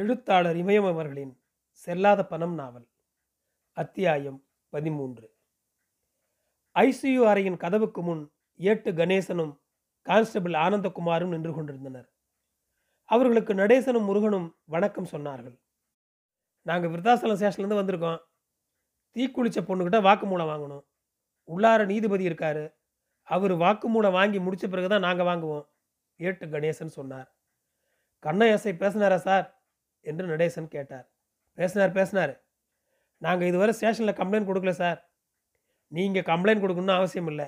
எழுத்தாளர் இமயம் அவர்களின் செல்லாத பணம் நாவல். அத்தியாயம் 13. ஐசியு அறையின் கதவுக்கு முன் ஏட்டு கணேசனும் கான்ஸ்டபிள் ஆனந்தகுமாரும் நின்று கொண்டிருந்தனர். அவர்களுக்கு நடேசனும் முருகனும் வணக்கம் சொன்னார்கள். நாங்கள் விருத்தாசலம் ஸ்டேஷன்லேருந்து வந்திருக்கோம். தீக்குளிச்ச பொண்ணுக்கிட்ட வாக்குமூலம் வாங்கணும். உள்ளார நீதிபதி இருக்காரு, அவர் வாக்குமூலம் வாங்கி முடித்த பிறகு தான் நாங்கள் வாங்குவோம், ஏட்டு கணேசன் சொன்னார். கண்ணையசை பேசினாரா சார் என்று நடேசன் கேட்டார். பேசினார். நாங்கள் இதுவரை ஸ்டேஷனில் கம்ப்ளைண்ட் கொடுக்கல சார். நீங்கள் கம்ப்ளைண்ட் கொடுக்கணும்னு அவசியம் இல்லை.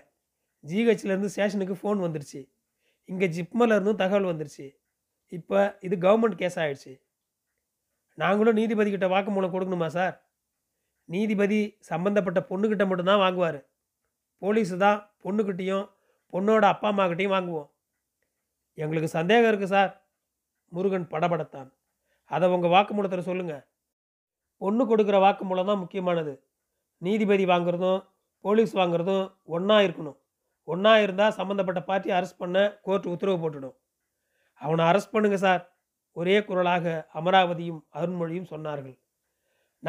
ஜிஹெச்லேருந்து ஸ்டேஷனுக்கு ஃபோன் வந்துருச்சு. இங்கே ஜிப்மலேருந்தும் தகவல் வந்துருச்சு. இப்போ இது கவர்மெண்ட் கேஸ் ஆகிடுச்சு. நாங்களும் நீதிபதிக்கிட்ட வாக்குமூலம் கொடுக்கணுமா சார்? நீதிபதி சம்மந்தப்பட்ட பொண்ணுக்கிட்ட மட்டும்தான் வாங்குவார். போலீஸு தான் பொண்ணுக்கிட்டேயும் பொண்ணோட அப்பா அம்மாக்கிட்டையும் வாங்குவோம். எங்களுக்கு சந்தேகம் இருக்குது சார். முருகன் படபடத்தான். அதை உங்கள் வாக்குமூலத்தில் சொல்லுங்கள். பொண்ணு கொடுக்குற வாக்குமூலம் தான் முக்கியமானது. நீதிபதி வாங்குறதும் போலீஸ் வாங்குறதும் ஒன்றா இருக்கணும். ஒன்றா இருந்தால் சம்மந்தப்பட்ட பார்ட்டியை அரெஸ்ட் பண்ண கோர்ட்டு உத்தரவு போட்டுடும். அவனை அரெஸ்ட் பண்ணுங்கள் சார், ஒரே குரலாக அமராவதியும் அருண்மொழியும் சொன்னார்கள்.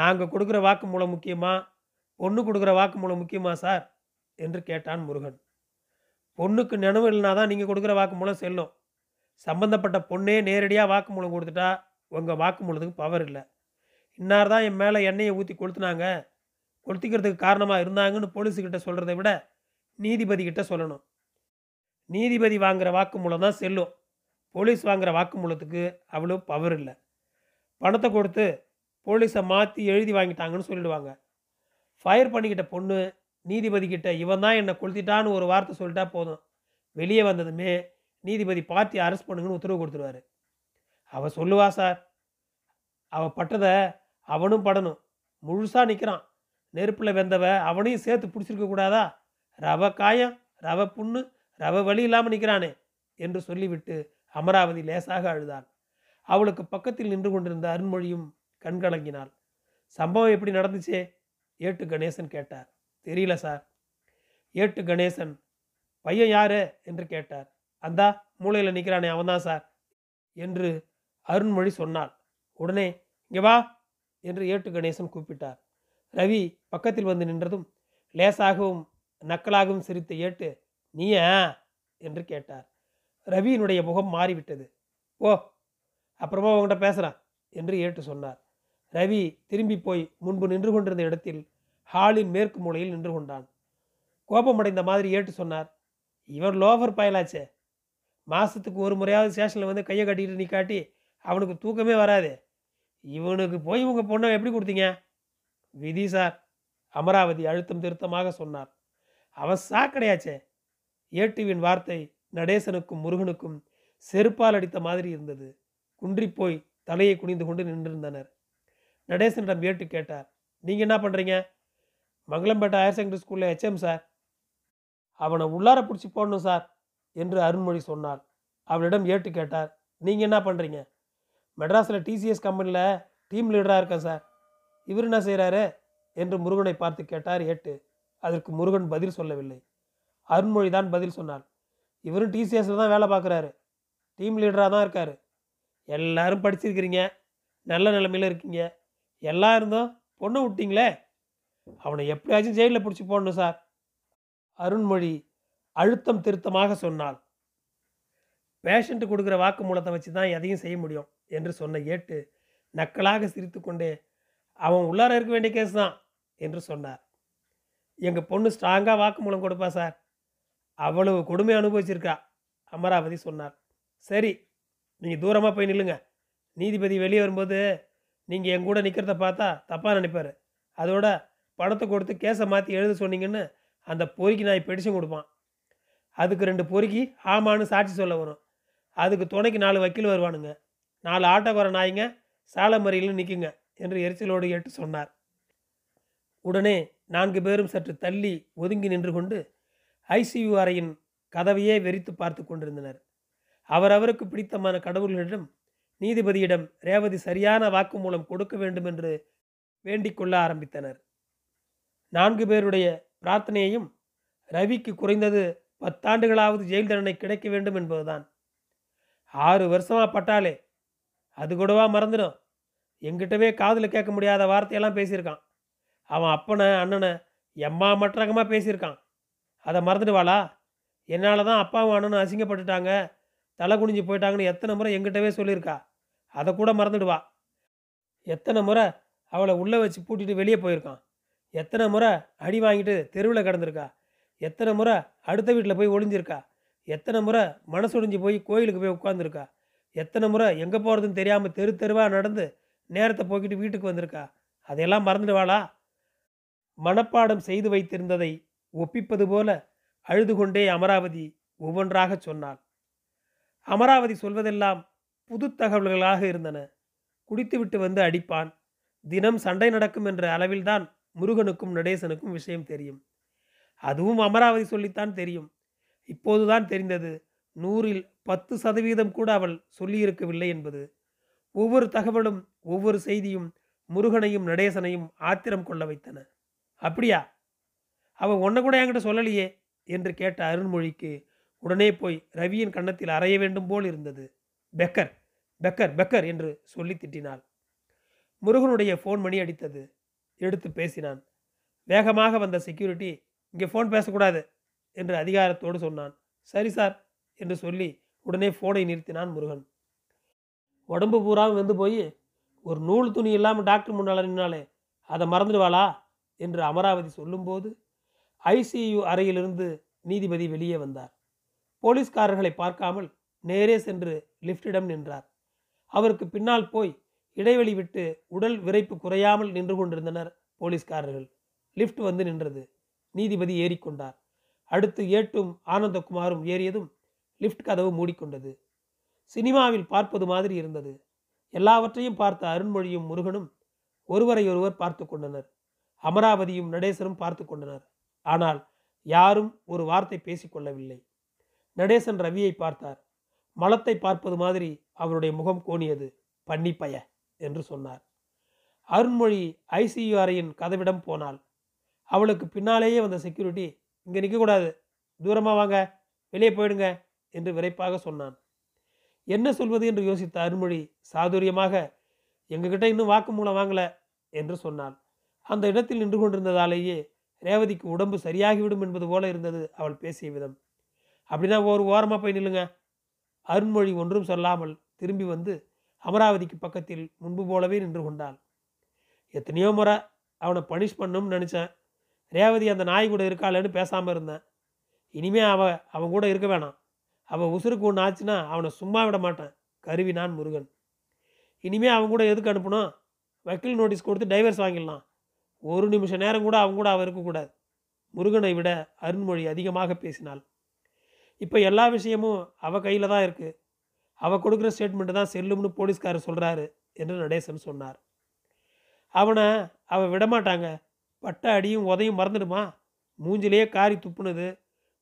நாங்கள் கொடுக்குற வாக்குமூலம் முக்கியமா, பொண்ணு கொடுக்குற வாக்குமூலம் முக்கியமா சார் என்று கேட்டான் முருகன். பொண்ணுக்கு நினைவு இல்லைனா தான் நீங்கள் கொடுக்குற வாக்குமூலம் செல்லும். சம்பந்தப்பட்ட பொண்ணே நேரடியாக வாக்குமூலம் கொடுத்துட்டா உங்கள் வாக்குமூலத்துக்கு பவர் இல்லை. இன்னார் தான் என் மேலே எண்ணெயை ஊற்றி கொளுத்துனாங்க, கொளுத்திக்கிறதுக்கு காரணமாக இருந்தாங்கன்னு போலீஸுக்கிட்ட சொல்கிறத விட நீதிபதிக்கிட்ட சொல்லணும். நீதிபதி வாங்குகிற வாக்குமூலம் தான் செல்லும். போலீஸ் வாங்குகிற வாக்குமூலத்துக்கு அவ்வளோ பவர் இல்லை. பணத்தை கொடுத்து போலீஸை மாற்றி எழுதி வாங்கிட்டாங்கன்னு சொல்லிடுவாங்க. ஃபயர் பண்ணிக்கிட்ட பொண்ணு நீதிபதிக்கிட்ட இவன் தான் என்னை கொளுத்திட்டான்னு ஒரு வார்த்தை சொல்லிட்டா போதும். வெளியே வந்ததுமே நீதிபதி பார்ட்டி அரெஸ்ட் பண்ணுங்கன்னு உத்தரவு கொடுத்துருவாரு. அவள் சொல்லுவா சார். அவள் பட்டதை அவனும் படணும். முழுசாக நிற்கிறான். நெருப்பில் வெந்தவ அவனையும் சேர்த்து பிடிச்சிருக்க கூடாதா? ரவை காயம், ரவை புண்ணு, ரவை வலி இல்லாமல் நிற்கிறானே என்று சொல்லிவிட்டு அமராவதி லேசாக அழுதாள். அவளுக்கு பக்கத்தில் நின்று கொண்டிருந்த அருண்மொழியும் கண்கலங்கினாள். சம்பவம் எப்படி நடந்துச்சே? ஏட்டு கணேசன் கேட்டார். தெரியல சார். ஏட்டு கணேசன் பையன் யாரு என்று கேட்டார். அந்தா மூளையில் நிற்கிறானே அவன்தான் சார் என்று அருண்மொழி சொன்னாள். உடனே இங்கே வா என்று ஏட்டு கணேசன் கூப்பிட்டார். ரவி பக்கத்தில் வந்து நின்றதும் லேசாகவும் நக்கலாகவும் சிரித்த ஏட்டு நீயா என்று கேட்டார். ரவியினுடைய முகம் மாறிவிட்டது. ஓ, அப்புறமா உங்கள்கிட்ட பேசுகிறான் என்று ஏட்டு சொன்னார். ரவி திரும்பி போய் முன்பு நின்று கொண்டிருந்த இடத்தில் ஹாலின் மேற்கு மூலையில் நின்று கொண்டான். கோபமடைந்த மாதிரி ஏட்டு சொன்னார். இவர் லோவர் பயலாச்சே. மாதத்துக்கு ஒரு முறையாவது ஸ்டேஷனில் வந்து கையை கட்டிக்கிட்டு நீ காட்டி அவனுக்கு தூக்கமே வராது. இவனுக்கு போய் உங்கள் பொண்ணை எப்படி கொடுத்தீங்க? விதி சார், அமராவதி அழுத்தம் திருத்தமாக சொன்னார். அவன் சாக்கடையாச்சே. ஏட்டுவின் வார்த்தை நடேசனுக்கும் முருகனுக்கும் செருப்பால் அடித்த மாதிரி இருந்தது. குன்றிப்போய் தலையை குனிந்து கொண்டு நின்றிருந்தனர். நடேசனிடம் ஏட்டு கேட்டார். நீங்கள் என்ன பண்ணுறீங்க? மங்களம்பேட்டை ஹயர் செகண்டரி ஸ்கூலில் ஹெச்எம் சார். அவனை உள்ளார பிடிச்சி போடணும் சார் என்று அருண்மொழி சொன்னாள். அவளிடம் ஏட்டு கேட்டார். நீங்கள் என்ன பண்ணுறீங்க? மெட்ராஸில் டிசிஎஸ் கம்பெனியில் டீம் லீடராக இருக்கேன் சார். இவர் என்ன செய்கிறாரு என்று முருகனை பார்த்து கேட்டார் ஏட்டு. அதற்கு முருகன் பதில் சொல்லவில்லை. அருண்மொழி தான் பதில் சொன்னாள். இவரும் டிசிஎஸ்ல தான் வேலை பார்க்குறாரு. டீம் லீடராக தான் இருக்கார். எல்லாரும் படிச்சிருக்கிறீங்க, நல்ல நிலைமையில் இருக்கீங்க. எல்லாம் இருந்தும் பொண்ணை விட்டீங்களே. அவனை எப்படியாச்சும் ஜெயிலில் பிடிச்சி போடணும் சார். அருண்மொழி அழுத்தம் திருத்தமாக சொன்னாள். பேஷண்ட்டு கொடுக்குற வாக்குமூலத்தை வச்சு தான் எதையும் செய்ய முடியும் என்று சொன்ன ஏட்டு நக்கலாக சிரித்து கொண்டே அவன் உள்ளார இருக்க வேண்டிய கேஸ் தான் என்று சொன்னார். எங்கள் பொண்ணு ஸ்ட்ராங்காக வாக்குமூலம் கொடுப்பா சார். அவ்வளவு கொடுமை அனுபவிச்சிருக்கா, அமராவதி சொன்னார். சரி, நீங்கள் தூரமாக போய் நில்லுங்க. நீதிபதி வெளியே வரும்போது நீங்கள் எங்கூட நிற்கிறத பார்த்தா தப்பாக நினைப்பார். அதோட பணத்தை கொடுத்து கேஸை மாற்றி எழுத சொன்னீங்கன்னு அந்த பொறிக்கு நான் பெடிஷன் கொடுப்பான். அதுக்கு 2 பொறுக்கி ஆமான்னு சாட்சி சொல்ல வரும். அதுக்கு துணைக்கு 4 வக்கீல் வருவானுங்க. 4 ஆட்டோக்கார நாய்ங்க சாலை மறியிலும் நிற்குங்க என்று எரிச்சலோடு ஏட்டு சொன்னார். உடனே 4 பேரும் சற்று தள்ளி ஒதுங்கி நின்று கொண்டு ஐசியு அறையின் கதவையே வெறித்து பார்த்து கொண்டிருந்தனர். அவரவருக்கு பிடித்தமான கடவுள்களிடம் நீதிபதியிடம் ரேவதி சரியான வாக்குமூலம் கொடுக்க வேண்டும் என்று வேண்டிக் கொள்ள ஆரம்பித்தனர். 4 பேருடைய பிரார்த்தனையையும் ரவிக்கு குறைந்தது 10 ஆண்டுகளாவது ஜெயில் தண்டனை கிடைக்க வேண்டும் என்பதுதான். 6 வருஷமாக பட்டாலே அது கூடவா மறந்துடும். எங்கிட்டவே காதில் கேட்க முடியாத வார்த்தையெல்லாம் பேசியிருக்கான். அவன் அப்பனை அண்ணனை எம்மா மற்றகமாக பேசியிருக்கான். அதை மறந்துடுவாளா? என்னால் தான் அப்பாவும் அண்ணனும் அசிங்கப்பட்டுட்டாங்க, தலை குனிஞ்சு போயிட்டாங்கன்னு எத்தனை முறை எங்கிட்டவே சொல்லியிருக்கா. அதை கூட மறந்துடுவா. எத்தனை முறை அவளை உள்ளே வச்சு பூட்டிட்டு வெளியே போயிருக்கான். எத்தனை முறை அடி வாங்கிட்டு தெருவில் கிடந்திருக்கா. எத்தனை முறை அடுத்த வீட்டில் போய் ஒளிஞ்சிருக்கா. எத்தனை முறை மனசொடிஞ்சு போய் கோயிலுக்கு போய் உட்காந்துருக்கா. எத்தனை முறை எங்கே போகிறதுன்னு தெரியாமல் தெரு தெருவாக நடந்து நேரத்தை போக்கிட்டு வீட்டுக்கு வந்திருக்கா. அதையெல்லாம் மறந்துடுவாளா? மனப்பாடம் செய்து வைத்திருந்ததை ஒப்பிப்பது போல அழுது கொண்டே அமராவதி ஒவ்வொன்றாக சொன்னாள். அமராவதி சொல்வதெல்லாம் புது தகவல்களாக இருந்தன. குடித்துவிட்டு வந்து அடிப்பான், தினம் சண்டை நடக்கும் என்ற அளவில்தான் முருகனுக்கும் நடேசனுக்கும் விஷயம் தெரியும். அதுவும் அமராவதி சொல்லித்தான் தெரியும். இப்போதுதான் தெரிந்தது 100% கூட அவள் சொல்லியிருக்கவில்லை என்பது. ஒவ்வொரு தகவலும் ஒவ்வொரு செய்தியும் முருகனையும் நடேசனையும் ஆத்திரம் கொள்ள வைத்தன. அப்படியா, அவள் ஒன்றை கூட என்கிட்ட சொல்லலையே என்று கேட்ட அருண்மொழிக்கு உடனே போய் ரவியின் கன்னத்தில் அறைய வேண்டும் போல் இருந்தது. பெக்கர் பெக்கர் பெக்கர் என்று சொல்லி திட்டினாள். முருகனுடைய ஃபோன் மணி அடித்தது. எடுத்து பேசினான். வேகமாக வந்த செக்யூரிட்டி, இங்கே ஃபோன் பேசக்கூடாது என்று அதிகாரத்தோடு சொன்னான். சரி சார் என்று சொல்லி உடனே ஃபோனை நிறுத்தினான் முருகன். உடம்பு பூராவும் வந்து போய் ஒரு நூல் துணி இல்லாமல் டாக்டர் முன்னால் நின்னாலே அதை மறந்துடுவாளா என்று அமராவதி சொல்லும்போது ஐசியு அறையிலிருந்து நீதிபதி வெளியே வந்தார். போலீஸ்காரர்களை பார்க்காமல் நேரே சென்று லிஃப்டிடம் நின்றார். அவருக்கு பின்னால் போய் இடைவெளி விட்டு உடல் விரைப்பு குறையாமல் நின்று கொண்டிருந்தனர் போலீஸ்காரர்கள். லிஃப்ட் வந்து நின்றது. நீதிபதி ஏறிக்கொண்டார். அடுத்து ஏட்டும் ஆனந்தகுமாரும் ஏறியதும் லிஃப்ட் கதவு மூடிக்கொண்டது. சினிமாவில் பார்ப்பது மாதிரி இருந்தது. எல்லாவற்றையும் பார்த்த அருண்மொழியும் முருகனும் ஒருவரையொருவர் பார்த்து கொண்டனர். அமராவதியும் நடேசனும் பார்த்து கொண்டனர். ஆனால் யாரும் ஒரு வார்த்தை பேசிக்கொள்ளவில்லை. நடேசன் ரவியை பார்த்தார். மலத்தை பார்ப்பது மாதிரி அவருடைய முகம் கோணியது. பன்னிப்பய என்று சொன்னார். அருண்மொழி ஐசியு அறையின் கதவிடம் போனாள். அவளுக்கு பின்னாலேயே வந்த செக்யூரிட்டி, இங்கே நிற்கக்கூடாது, தூரமாக வாங்க, வெளியே போயிடுங்க என்று விரைப்பாக சொன்னான். என்ன சொல்வது என்று யோசித்த அருண்மொழி சாதுரியமாக, எங்ககிட்ட இன்னும் வாக்குமூலம் வாங்கலை என்று சொன்னாள். அந்த இடத்தில் நின்று கொண்டிருந்ததாலேயே ரேவதிக்கு உடம்பு சரியாகிவிடும் என்பது போல இருந்தது அவள் பேசிய விதம். அப்படின்னா ஒரு ஓரமாக போய் நில்லுங்க. அருண்மொழி ஒன்றும் சொல்லாமல் திரும்பி வந்து அமராவதிக்கு பக்கத்தில் முன்பு போலவே நின்று கொண்டாள். எத்தனையோ முறை அவனை பனிஷ் பண்ணணும்னு நினச்சேன். ரேவதி அந்த நாய் கூட இருக்காளேன்னு பேசாமல் இருந்தேன். இனிமேல் அவன் கூட இருக்க வேணாம். அவன் உசுருக்கு ஒன்று ஆச்சுன்னா அவனை சும்மா விட மாட்டேன், கருவினான் முருகன். இனிமேல் அவன் கூட எதுக்கு அனுப்பணும்? வக்கீல் நோட்டீஸ் கொடுத்து டைவர்ஸ் வாங்கிடலாம். ஒரு நிமிஷம் நேரம் கூட அவன் கூட அவன் இருக்கக்கூடாது. முருகனை விட அருண்மொழி அதிகமாக பேசினாள். இப்போ எல்லா விஷயமும் அவள் கையில் தான் இருக்குது. அவள் கொடுக்குற ஸ்டேட்மெண்ட்டு தான் செல்லும்னு போலீஸ்காரர் சொல்கிறாரு என்று நடேசன் சொன்னார். அவனை அவள் விடமாட்டாங்க. பட்ட அடியும் உதையும் மறந்துடுமா? மூஞ்சிலேயே காரி துப்புனது,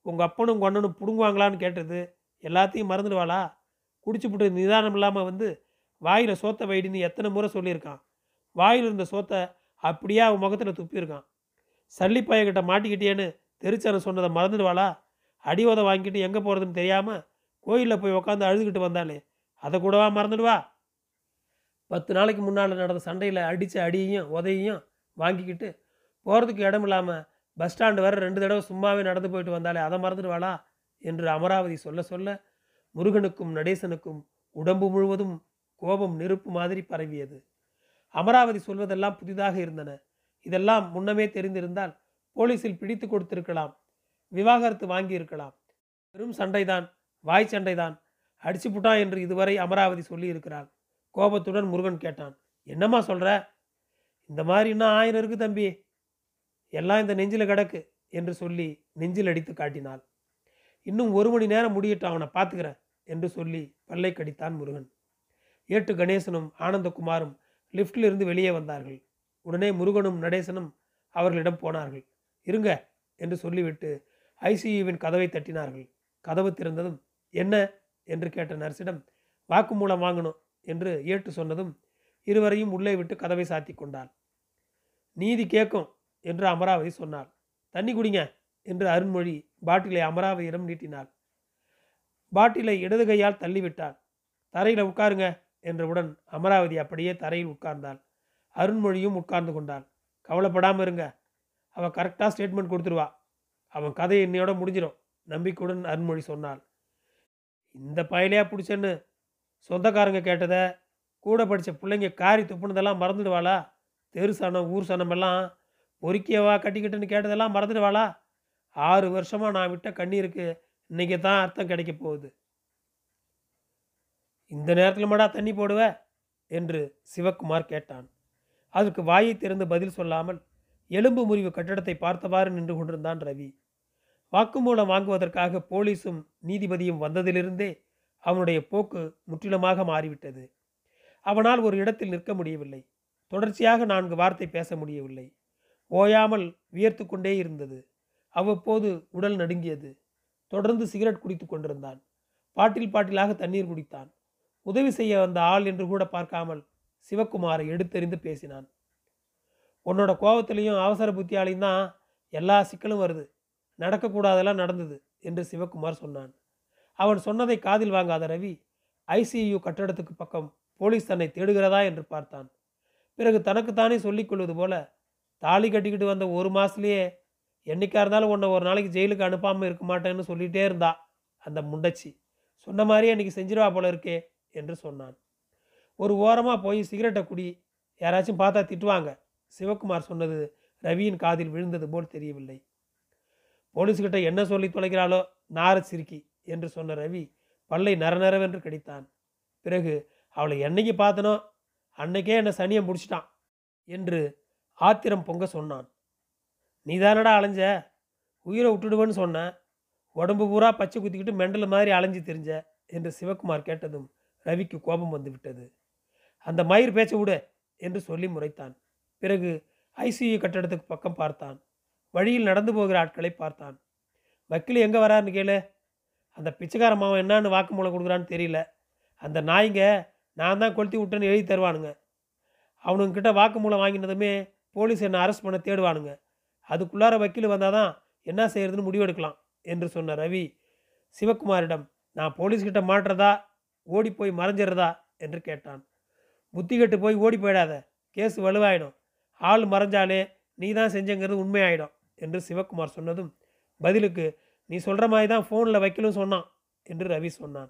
உங்கள் அப்பனும் கொண்டனும் பிடுங்குவாங்களான்னு கேட்டது எல்லாத்தையும் மறந்துடுவாளா? குடிச்சுப்புட்டு நிதானம் இல்லாமல் வந்து வாயில் சோத்தை வைடின்னு எத்தனை முறை சொல்லியிருக்கான். வாயில் இருந்த சோத்தை அப்படியே அவன் முகத்தில் துப்பியிருக்கான். சல்லிப்பாயக்கிட்ட மாட்டிக்கிட்டேன்னு தெரிச்சனை சொன்னதை மறந்துடுவாளா? அடி உதை வாங்கிட்டு எங்கே போகிறதுன்னு தெரியாமல் கோயிலில் போய் உக்காந்து அழுதுகிட்டு வந்தாலே அதை கூடவா மறந்துடுவா? 10 நாளைக்கு முன்னால் நடந்த சண்டையில் அடித்த அடியையும் உதையையும் வாங்கிக்கிட்டு போகிறதுக்கு இடம் இல்லாமல் பஸ் ஸ்டாண்டு வர 2 தடவை சும்மாவே நடந்து போயிட்டு வந்தாலே அதை மறந்துடுவாளா என்று அமராவதி சொல்ல சொல்ல முருகனுக்கும் நடேசனுக்கும் உடம்பு முழுவதும் கோபம் நெருப்பு மாதிரி பரவியது. அமராவதி சொல்வதெல்லாம் புதிதாக இருந்தன. இதெல்லாம் முன்னமே தெரிந்திருந்தால் போலீஸில் பிடித்து கொடுத்திருக்கலாம், விவாகரத்து வாங்கியிருக்கலாம். வெறும் சண்டைதான், வாய் சண்டைதான், அடிச்சு புட்டான் என்று இதுவரை அமராவதி சொல்லியிருக்கிறாள். கோபத்துடன் முருகன் கேட்டான், என்னம்மா சொல்கிற? இந்த மாதிரி இன்னும் 1000 இருக்குது தம்பி, எல்லாம் இந்த நெஞ்சில் கிடக்கு என்று சொல்லி நெஞ்சில் அடித்து காட்டினாள். இன்னும் 1 மணி நேரம் முடியட்டும், அவனை பார்த்துக்கிறேன் என்று சொல்லி பல்லை கடித்தான் முருகன். ஏட்டு கணேசனும் ஆனந்தகுமாரும் லிஃப்டில் இருந்து வெளியே வந்தார்கள். உடனே முருகனும் நடேசனும் அவர்களிடம் போனார்கள். இருங்க என்று சொல்லிவிட்டு ஐசியுவின் கதவை தட்டினார்கள். கதவு திறந்ததும் என்ன என்று கேட்ட நர்ஸிடம் வாக்குமூலம் வாங்கணும் என்று ஏட்டு சொன்னதும் இருவரையும் உள்ளே விட்டு கதவை சாத்தி கொண்டாள். நீதி கேட்கும் என்று அமராவதி சொன்னாள். தண்ணி குடிங்க என்று அருண்மொழி பாட்டிலை அமராவதியிடம் நீட்டினாள். பாட்டிலை இடது கையால் தள்ளிவிட்டாள். தரையில் உட்காருங்க என்றவுடன் அமராவதி அப்படியே தரையில் உட்கார்ந்தாள். அருண்மொழியும் உட்கார்ந்து கொண்டாள். கவலைப்படாமல் இருங்க, அவன் கரெக்டாக ஸ்டேட்மெண்ட் கொடுத்துருவா, அவன் கதை என்னையோட முடிஞ்சிடும் நம்பிக்கையுடன் அருண்மொழி சொன்னாள். இந்த பயலையாக பிடிச்சேன்னு சொந்தக்காரங்க கேட்டதை, கூட படித்த பிள்ளைங்க காரி துப்புனதெல்லாம் மறந்துடுவாளா? தெரு சனம் ஊர் சனமெல்லாம் பொறுக்கியவா கட்டிக்கிட்டுன்னு கேட்டதெல்லாம் மறந்துடுவாளா? 6 வருஷமாக நான் விட்ட கண்ணீருக்கு இன்றைக்கி தான் அர்த்தம் கிடைக்க போகுது. இந்த நேரத்தில் மடா தண்ணி போடுவ என்று சிவக்குமார் கேட்டான். அதற்கு வாயை திறந்து பதில் சொல்லாமல் எலும்பு முறிவு கட்டடத்தை பார்த்தவாறு நின்று கொண்டிருந்தான் ரவி. வாக்குமூலம் வாங்குவதற்காக போலீஸும் நீதிபதியும் வந்ததிலிருந்தே அவனுடைய போக்கு முற்றிலுமாக மாறிவிட்டது. அவனால் ஒரு இடத்தில் நிற்க முடியவில்லை. தொடர்ச்சியாக 4 வார்த்தை பேச முடியவில்லை. ஓயாமல் வியர்த்து கொண்டே இருந்தது. அவ்வப்போது உடல் நடுங்கியது. தொடர்ந்து சிகரெட் குடித்து கொண்டிருந்தான். பாட்டிலாக தண்ணீர் குடித்தான். உதவி செய்ய வந்த ஆள் என்று கூட பார்க்காமல் சிவக்குமாரை எடுத்தெறிந்து பேசினான். உன்னோட கோபத்திலையும் அவசர புத்தியாலையும் தான் எல்லா சிக்கலும் வருது. நடக்கக்கூடாதெல்லாம் நடந்தது என்று சிவக்குமார் சொன்னான். அவன் சொன்னதை காதில் வாங்காத ரவி ICU கட்டடத்துக்கு பக்கம் போலீஸ் தன்னை தேடுகிறதா என்று பார்த்தான். பிறகு தனக்குத்தானே சொல்லிக்கொள்வது போல, தாலி கட்டிக்கிட்டு வந்த 1 மாதத்துலேயே என்னைக்கா இருந்தாலும் உன்னை ஒரு நாளைக்கு ஜெயிலுக்கு அனுப்பாமல் இருக்க மாட்டேன்னு சொல்லிகிட்டே இருந்தா அந்த முண்டச்சி, சொன்ன மாதிரியே அன்றைக்கி செஞ்சிருவா போல இருக்கே என்று சொன்னான். ஒரு ஓரமாக போய் சிகரெட்டை குடி, யாராச்சும் பார்த்தா திட்டுவாங்க. சிவக்குமார் சொன்னது ரவியின் காதில் விழுந்தது போல் தெரியவில்லை. போலீஸ்கிட்ட என்ன சொல்லி தொலைகிறாளோ நார சிரிக்கி என்று சொன்ன ரவி பல்லை நரநரவென்று கிடைத்தான். பிறகு அவளை என்னைக்கு பார்த்தனோ அன்னைக்கே என்னை சனியை முடிச்சிட்டான் என்று ஆத்திரம் பொங்க சொன்னான். நீ தானடா அலைஞ்ச, உயிரை விட்டுடுவேன்னு சொன்ன, உடம்பு பூரா பச்சை குத்திக்கிட்டு மெண்டல் மாதிரி அலைஞ்சு தெரிஞ்ச என்று சிவக்குமார் கேட்டதும் ரவிக்கு கோபம் வந்துவிட்டது. அந்த மயிர் பேச்சை விடு என்று சொல்லி முறைத்தான். பிறகு ICU கட்டடத்துக்கு பக்கம் பார்த்தான். வழியில் நடந்து போகிற ஆட்களை பார்த்தான். வக்கீல் எங்கே வராருன்னு கேளு, அந்த பிச்சைக்கார மாவன் என்னான்னு வாக்குமூலம் கொடுக்குறான்னு தெரியல, அந்த நாய்ங்க நான் தான் கொளுத்தி விட்டேன்னு எழுதி தருவானுங்க, அவனுங்கிட்ட வாக்குமூலம் வாங்கினதுமே போலீஸ் என்னை அரெஸ்ட் பண்ண தேடுவானுங்க, அதுக்குள்ளார வக்கீல் வந்தால் தான் என்ன செய்கிறதுன்னு முடிவெடுக்கலாம் என்று சொன்ன ரவி சிவக்குமாரிடம் நான் போலீஸ்கிட்ட மாட்டுறதா ஓடி போய் மறைஞ்சிடறதா என்று கேட்டான். புத்தி கட்டு போய் ஓடி போயிடாத, கேஸ் வலுவாயிடும், ஆள் மறைஞ்சாலே நீ தான் செஞ்சங்கிறது உண்மையாயிடும் என்று சிவக்குமார் சொன்னதும் பதிலுக்கு நீ சொல்கிற மாதிரி தான் ஃபோனில் வக்கீலும் சொன்னான் என்று ரவி சொன்னான்.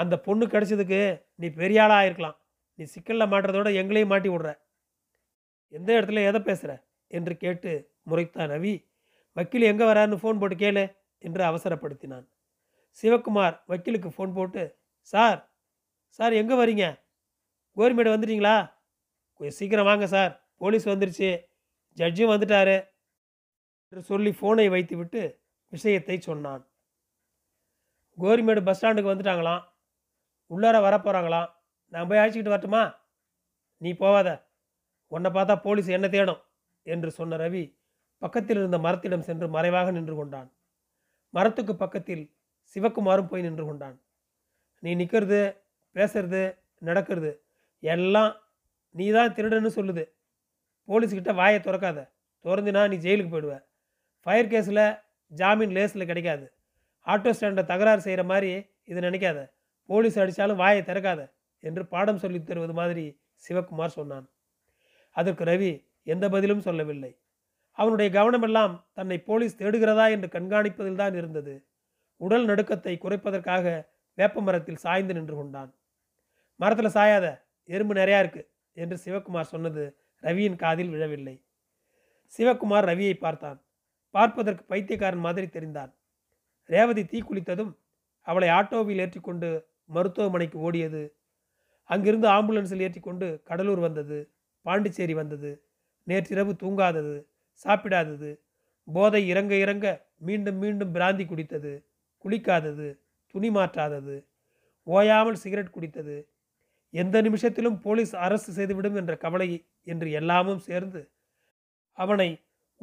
அந்த பொண்ணு கிடைச்சதுக்கு நீ பெரிய ஆளாக இருக்கலாம், நீ சிக்கலில் மாட்டுறதோட எங்களையும் மாட்டி விடுற, எந்த இடத்துல எதை பேசுகிற என்று கேட்டு முறைத்தான் ரவி. வக்கீல் எங்கே வராருன்னு ஃபோன் போட்டு கேளு என்று அவசரப்படுத்தினான். சிவக்குமார் வக்கீலுக்கு ஃபோன் போட்டு, சார் சார் எங்கே வரீங்க, கோரிமேடு வந்துட்டீங்களா? கொஞ்சம் சீக்கிரம் வாங்க சார், போலீஸ் வந்துருச்சு, ஜட்ஜும் வந்துட்டாரு என்று சொல்லி ஃபோனை வைத்து விட்டு விஷயத்தை சொன்னான். கோரிமேடு பஸ் ஸ்டாண்டுக்கு வந்துட்டாங்களாம், உள்ளார வர போகிறாங்களாம், நான் போய் அழைச்சிக்கிட்டு வரட்டுமா? நீ போவாத, உன்னை பார்த்தா போலீஸ் என்ன தேடும் என்று சொன்ன ரவி பக்கத்தில் இருந்த மரத்திடம் சென்று மறைவாக நின்று கொண்டான். மரத்துக்கு பக்கத்தில் சிவக்குமாரும் போய் நின்று கொண்டான். நீ நிற்கிறது, பேசுறது, நடக்கிறது எல்லாம் நீ தான் திருடன்னு சொல்லுது, போலீஸ்கிட்ட வாயை திறக்காத, திறந்துனா நீ ஜெயிலுக்கு போயிடுவ, ஃபயர் கேஸில் ஜாமீன் லேஸில் கிடைக்காது, ஆட்டோ ஸ்டாண்டை தகராறு செய்கிற மாதிரி இதை நினைக்காத, போலீஸ் அடித்தாலும் வாயை திறக்காத என்று பாடம் சொல்லி தருவது மாதிரி சிவக்குமார் சொன்னான். அதற்கு ரவி எந்த பதிலும் சொல்லவில்லை. அவனுடைய கவனமெல்லாம் தன்னை போலீஸ் தேடுகிறதா என்று கண்காணிப்பதில் தான் இருந்தது. உடல் நடுக்கத்தை குறைப்பதற்காக வேப்ப மரத்தில் சாய்ந்து நின்று கொண்டான். மரத்தில் சாயாத, எறும்பு நிறையா இருக்கு என்று சிவக்குமார் சொன்னது ரவியின் காதில் விழவில்லை. சிவக்குமார் ரவியை பார்த்தான். பார்ப்பதற்கு பைத்தியக்காரன் மாதிரி தெரிந்தான். ரேவதி தீ குளித்ததும் அவளை ஆட்டோவில் ஏற்றிக்கொண்டு மருத்துவமனைக்கு ஓடியது. அங்கிருந்து ஆம்புலன்ஸில் ஏற்றிக்கொண்டு கடலூர் வந்தது, பாண்டிச்சேரி வந்தது. நேற்றிரவு தூங்காதது, சாப்பிடாதது, போதை இறங்க இறங்க மீண்டும் மீண்டும் பிராந்தி குடித்தது, குளிக்காதது, துணி மாற்றாதது, ஓயாமல் சிகரெட் குடித்தது, எந்த நிமிஷத்திலும் போலீஸ் அரசு செய்துவிடும் என்ற கவலை என்று எல்லாமும் சேர்ந்து அவனை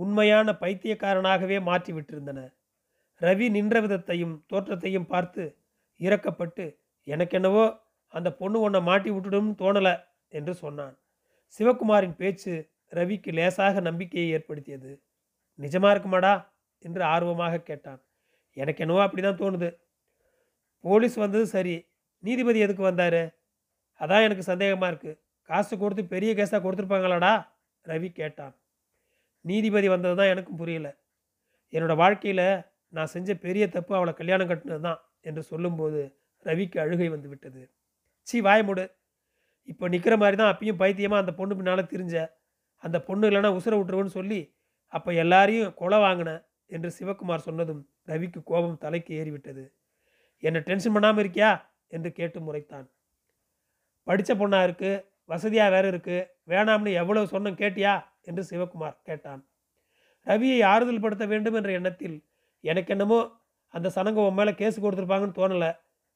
உண்மையான பைத்தியக்காரனாகவே மாற்றிவிட்டிருந்தன. ரவி நின்ற விதத்தையும் தோற்றத்தையும் பார்த்து இரக்கப்பட்டு எனக்கென்னவோ அந்த பொண்ணு உன்னை மாட்டி விட்டுடும் தோணலை என்று சொன்னான். சிவக்குமாரின் பேச்சு ரவிக்கு லேசாக நம்பிக்கையை ஏற்படுத்தியது. நிஜமாக இருக்குமாடா என்று ஆர்வமாக கேட்டான். எனக்கு என்னவோ அப்படி தான் தோணுது. போலீஸ் வந்தது சரி, நீதிபதி எதுக்கு வந்தார்? அதான் எனக்கு சந்தேகமாக இருக்குது. காசு கொடுத்து பெரிய கேஸாக கொடுத்துருப்பாங்களாடா ரவி கேட்டான். நீதிபதி வந்தது தான் எனக்கும் புரியல. என்னோடய வாழ்க்கையில் நான் செஞ்ச பெரிய தப்பு அவளை கல்யாணம் கட்டினது தான் என்று சொல்லும்போது ரவிக்கு அழுகை வந்து விட்டது. சீ வாயமுடு, இப்போ நிற்கிற மாதிரி தான் அப்பயும் பைத்தியமாக அந்த பொண்ணு பின்னால் தெரிஞ்ச, அந்த பொண்ணு இல்லைன்னா உசுரை விட்டுருவோன்னு சொல்லி அப்போ எல்லாரையும் கொலை வாங்கினேன் என்று சிவகுமார் சொன்னதும் ரவிக்கு கோபம் தலைக்கு ஏறிவிட்டது. என்னை டென்ஷன் பண்ணாமல் இருக்கியா என்று கேட்டு முறைத்தான். படித்த பொண்ணாக இருக்குது, வசதியாக வேறு இருக்குது, வேணாம்னு எவ்வளவு சொன்னோம் கேட்டியா என்று சிவகுமார் கேட்டான். ரவியை ஆறுதல் படுத்த வேண்டும் என்ற எண்ணத்தில் எனக்கென்னமோ அந்த சனங்க உன் மேலே கேஸ் கொடுத்துருப்பாங்கன்னு தோணலை,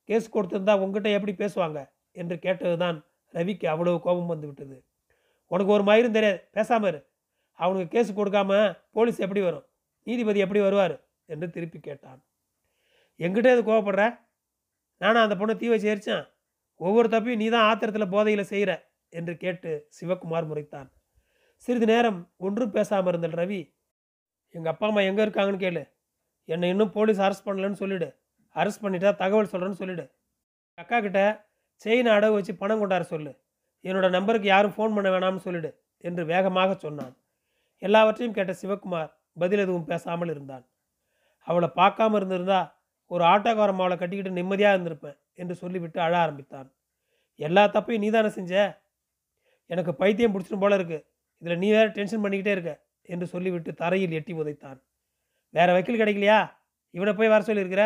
கேஸ் கொடுத்துருந்தா உங்ககிட்ட எப்படி பேசுவாங்க என்று கேட்டது தான் ரவிக்கு அவ்வளவு கோபம் வந்து விட்டது. உனக்கு ஒரு மயிரும் தெரியாது, பேசாமல் இரு. அவனுக்கு கேஸ் கொடுக்காம போலீஸ் எப்படி வரும், நீதிபதி எப்படி வருவார் என்று திருப்பி கேட்டான். எங்கிட்ட அது கோவப்படுற? நானும் அந்த பொண்ணை தீ வச்சு எரிச்சேன், ஒவ்வொரு தப்பையும் நீ தான் ஆத்திரத்தில் போதையில் செய்கிற என்று கேட்டு சிவகுமார் முறைத்தான். சிறிது நேரம் ஒன்றும் பேசாமல் இருந்த ரவி, எங்கள் அப்பா அம்மா எங்கே இருக்காங்கன்னு கேளு, என்னை இன்னும் போலீஸ் அரெஸ்ட் பண்ணலன்னு சொல்லிவிடு, அரெஸ்ட் பண்ணிட்டா தகவல் சொல்கிறேன்னு சொல்லிவிடு, அக்கா கிட்ட செயினை அடகு வச்சு பணம் கொண்டாட சொல்லு, என்னோடய நம்பருக்கு யாரும் ஃபோன் பண்ண வேணாம்னு சொல்லிவிடு என்று வேகமாக சொன்னான். எல்லாவற்றையும் கேட்ட சிவகுமார் பதில் எதுவும் பேசாமல் இருந்தான். அவளை பார்க்காம இருந்திருந்தா ஒரு ஆட்டோக்காரம் அவளை கட்டிக்கிட்டு நிம்மதியாக இருந்திருப்பேன் என்று சொல்லிவிட்டு அழ ஆரம்பித்தான். எல்லா தப்பையும் நீ தானே செஞ்ச, எனக்கு பைத்தியம் பிடிச்சிடும் போல இருக்குது, இதில் நீ வேறு டென்ஷன் பண்ணிக்கிட்டே இருக்க என்று சொல்லிவிட்டு தரையில் எட்டி உதைத்தான். வேறு வக்கீல் கிடைக்கலையா, இவனை போய் வர சொல்லியிருக்கிற?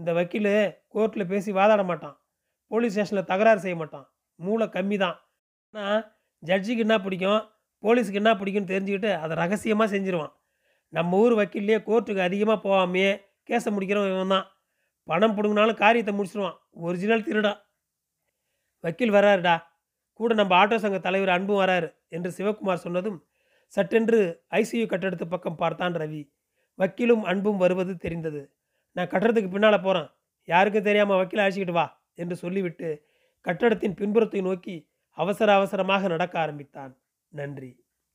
இந்த வக்கீல் கோர்ட்டில் பேசி வாதாட மாட்டான், போலீஸ் ஸ்டேஷனில் தகராறு செய்ய மாட்டான், மூளை கம்மி தான். ஆனால் ஜட்ஜிக்கு என்ன பிடிக்கும், போலீஸுக்கு என்ன பிடிக்கும்னு தெரிஞ்சுக்கிட்டு அதை ரகசியமாக செஞ்சிருவான். நம்ம ஊர் வக்கீல்லையே கோர்ட்டுக்கு அதிகமாக போகாமையே கேஸை முடிக்கிறவன் இவன் தான். பணம் பிடுங்கினாலும் காரியத்தை முடிச்சிடுவான், ஒரிஜினல் திருடா. வக்கீல் வராருடா, கூட நம்ம ஆட்டோ சங்க தலைவர் அன்பும் வராரு என்று சிவகுமார் சொன்னதும் சட்டென்று ஐசியூ கட்டடத்து பக்கம் பார்த்தான் ரவி. வக்கீலும் அன்பும் வருவது தெரிந்தது. நான் கட்டடத்துக்கு பின்னால் போகிறேன், யாருக்கும் தெரியாமல் வக்கீல் அழைச்சிக்கிட்டு வா என்று சொல்லிவிட்டு கட்டடத்தின் பின்புறத்தை நோக்கி அவசர அவசரமாக நடக்க ஆரம்பித்தான். நன்றி.